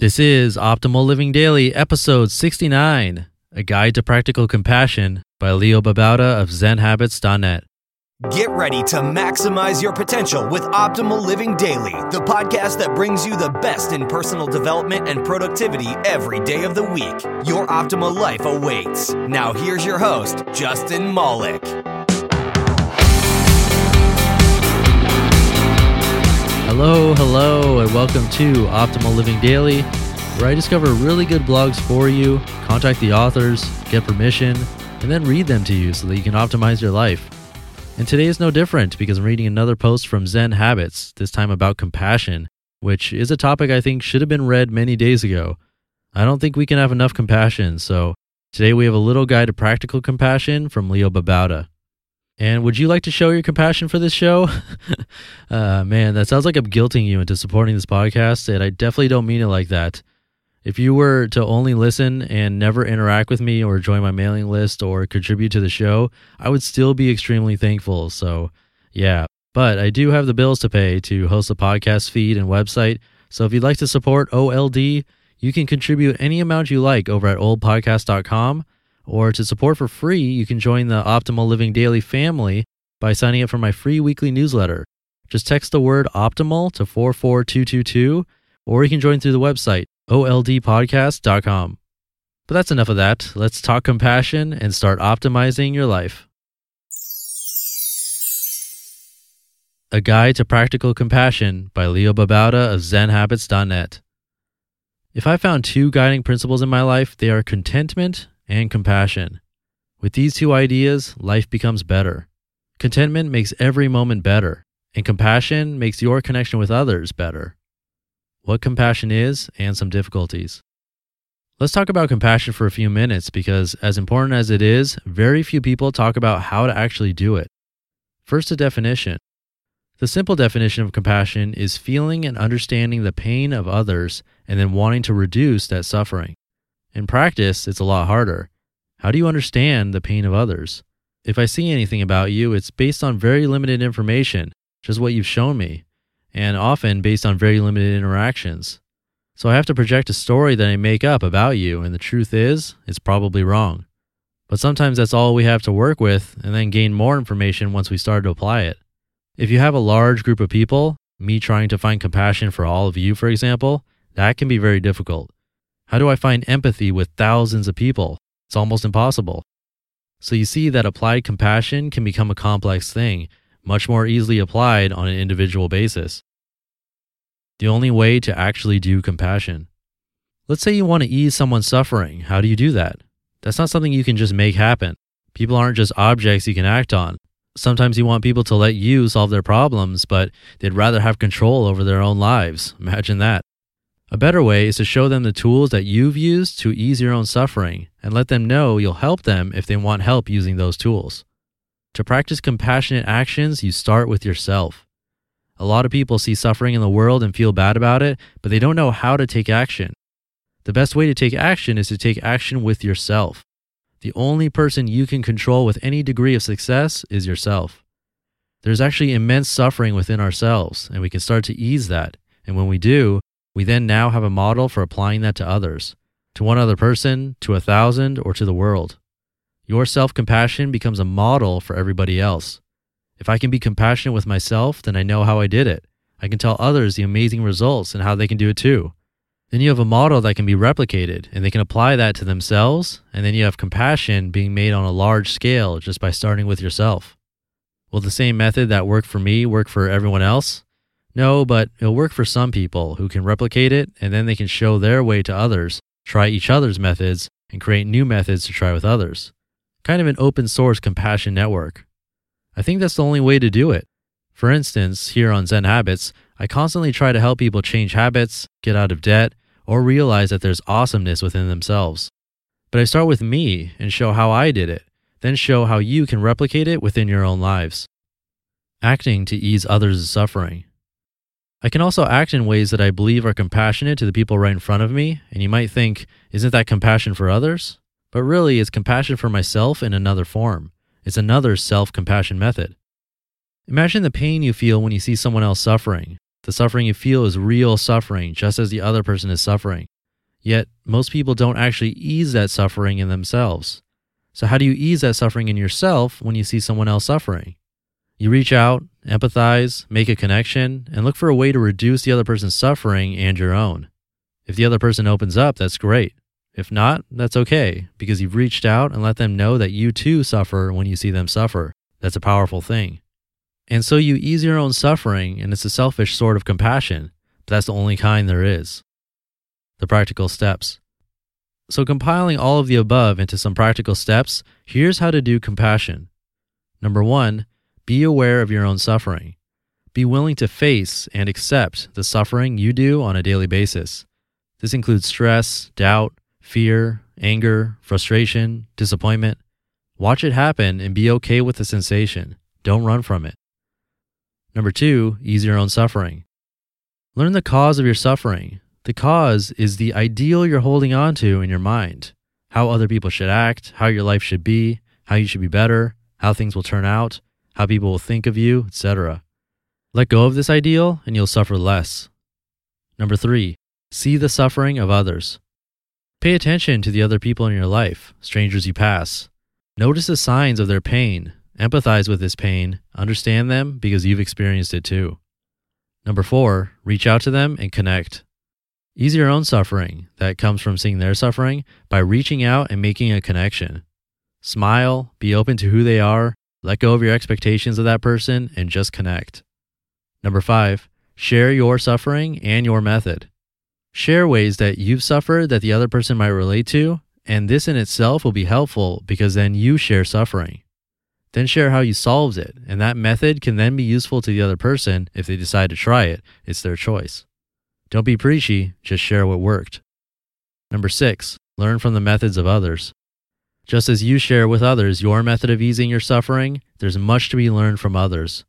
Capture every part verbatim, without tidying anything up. This is Optimal Living Daily, episode sixty-nine, A Guide to Practical Compassion by Leo Babauta of zen habits dot net. Get ready to maximize your potential with Optimal Living Daily, the podcast that brings you the best in personal development and productivity every day of the week. Your optimal life awaits. Now here's your host, Justin Mollick. Hello, hello, and welcome to Optimal Living Daily, where I discover really good blogs for you, contact the authors, get permission, and then read them to you so that you can optimize your life. And today is no different because I'm reading another post from Zen Habits, this time about compassion, which is a topic I think should have been read many days ago. I don't think we can have enough compassion, so today we have a little guide to practical compassion from Leo Babauta. And would you like to show your compassion for this show? uh, man, that sounds like I'm guilting you into supporting this podcast, and I definitely don't mean it like that. If you were to only listen and never interact with me or join my mailing list or contribute to the show, I would still be extremely thankful. So yeah, but I do have the bills to pay to host the podcast feed and website. So if you'd like to support O L D, you can contribute any amount you like over at old podcast dot com. Or to support for free, you can join the Optimal Living Daily family by signing up for my free weekly newsletter. Just text the word OPTIMAL to four four two two two, or you can join through the website, old podcast dot com. But that's enough of that. Let's talk compassion and start optimizing your life. A Guide to Practical Compassion by Leo Babauta of zen habits dot net. If I found two guiding principles in my life, they are contentment and compassion. With these two ideas, life becomes better. Contentment makes every moment better, and compassion makes your connection with others better. What compassion is, and some difficulties. Let's talk about compassion for a few minutes because, as important as it is, very few people talk about how to actually do it. First, a definition. The simple definition of compassion is feeling and understanding the pain of others and then wanting to reduce that suffering. In practice, it's a lot harder. How do you understand the pain of others? If I see anything about you, it's based on very limited information, just what you've shown me, and often based on very limited interactions. So I have to project a story that I make up about you, and the truth is, it's probably wrong. But sometimes that's all we have to work with, and then gain more information once we start to apply it. If you have a large group of people, me trying to find compassion for all of you, for example, that can be very difficult. How do I find empathy with thousands of people? It's almost impossible. So you see that applied compassion can become a complex thing, much more easily applied on an individual basis. The only way to actually do compassion. Let's say you want to ease someone's suffering. How do you do that? That's not something you can just make happen. People aren't just objects you can act on. Sometimes you want people to let you solve their problems, but they'd rather have control over their own lives. Imagine that. A better way is to show them the tools that you've used to ease your own suffering and let them know you'll help them if they want help using those tools. To practice compassionate actions, you start with yourself. A lot of people see suffering in the world and feel bad about it, but they don't know how to take action. The best way to take action is to take action with yourself. The only person you can control with any degree of success is yourself. There's actually immense suffering within ourselves, and we can start to ease that. And when we do, we then now have a model for applying that to others, to one other person, to a thousand, or to the world. Your self-compassion becomes a model for everybody else. If I can be compassionate with myself, then I know how I did it. I can tell others the amazing results and how they can do it too. Then you have a model that can be replicated, and they can apply that to themselves, and then you have compassion being made on a large scale just by starting with yourself. Will the same method that worked for me work for everyone else? No, but it'll work for some people who can replicate it, and then they can show their way to others, try each other's methods, and create new methods to try with others. Kind of an open source compassion network. I think that's the only way to do it. For instance, here on Zen Habits, I constantly try to help people change habits, get out of debt, or realize that there's awesomeness within themselves. But I start with me and show how I did it, then show how you can replicate it within your own lives. Acting to ease others' suffering. I can also act in ways that I believe are compassionate to the people right in front of me, and you might think, isn't that compassion for others? But really, it's compassion for myself in another form. It's another self-compassion method. Imagine the pain you feel when you see someone else suffering. The suffering you feel is real suffering, just as the other person is suffering. Yet, most people don't actually ease that suffering in themselves. So how do you ease that suffering in yourself when you see someone else suffering? You reach out, empathize, make a connection, and look for a way to reduce the other person's suffering and your own. If the other person opens up, that's great. If not, that's okay, because you've reached out and let them know that you too suffer when you see them suffer. That's a powerful thing. And so you ease your own suffering, and it's a selfish sort of compassion, but that's the only kind there is. The practical steps. So compiling all of the above into some practical steps, here's how to do compassion. Number one, be aware of your own suffering. Be willing to face and accept the suffering you do on a daily basis. This includes stress, doubt, fear, anger, frustration, disappointment. Watch it happen and be okay with the sensation. Don't run from it. Number two, ease your own suffering. Learn the cause of your suffering. The cause is the ideal you're holding on to in your mind. How other people should act, how your life should be, how you should be better, how things will turn out, how people will think of you, et cetera. Let go of this ideal and you'll suffer less. Number three, see the suffering of others. Pay attention to the other people in your life, strangers you pass. Notice the signs of their pain. Empathize with this pain. Understand them because you've experienced it too. Number four, reach out to them and connect. Ease your own suffering that comes from seeing their suffering by reaching out and making a connection. Smile, be open to who they are, let go of your expectations of that person, and just connect. Number five, share your suffering and your method. Share ways that you've suffered that the other person might relate to, and this in itself will be helpful because then you share suffering. Then share how you solved it, and that method can then be useful to the other person if they decide to try it. It's their choice. Don't be preachy, just share what worked. Number six, learn from the methods of others. Just as you share with others your method of easing your suffering, there's much to be learned from others.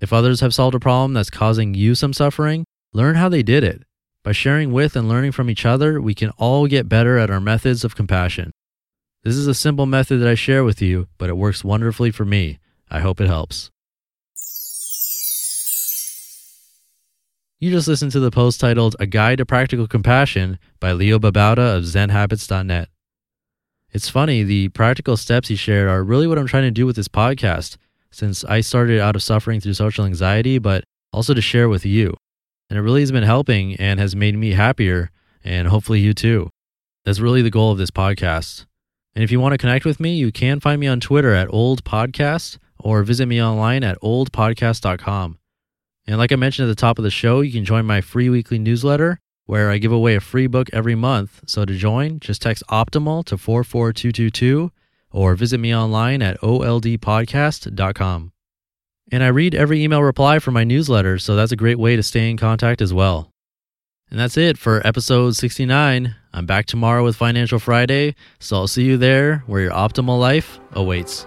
If others have solved a problem that's causing you some suffering, learn how they did it. By sharing with and learning from each other, we can all get better at our methods of compassion. This is a simple method that I share with you, but it works wonderfully for me. I hope it helps. You just listened to the post titled A Guide to Practical Compassion by Leo Babauta of zen habits dot net. It's funny, the practical steps he shared are really what I'm trying to do with this podcast, since I started out of suffering through social anxiety, but also to share with you. And it really has been helping and has made me happier, and hopefully you too. That's really the goal of this podcast. And if you want to connect with me, you can find me on Twitter at old podcast or visit me online at old podcast dot com. And like I mentioned at the top of the show, you can join my free weekly newsletter where I give away a free book every month. So to join, just text OPTIMAL to four four two two two or visit me online at old podcast dot com. And I read every email reply from my newsletter, so that's a great way to stay in contact as well. And that's it for episode sixty-nine. I'm back tomorrow with Financial Friday, so I'll see you there where your optimal life awaits.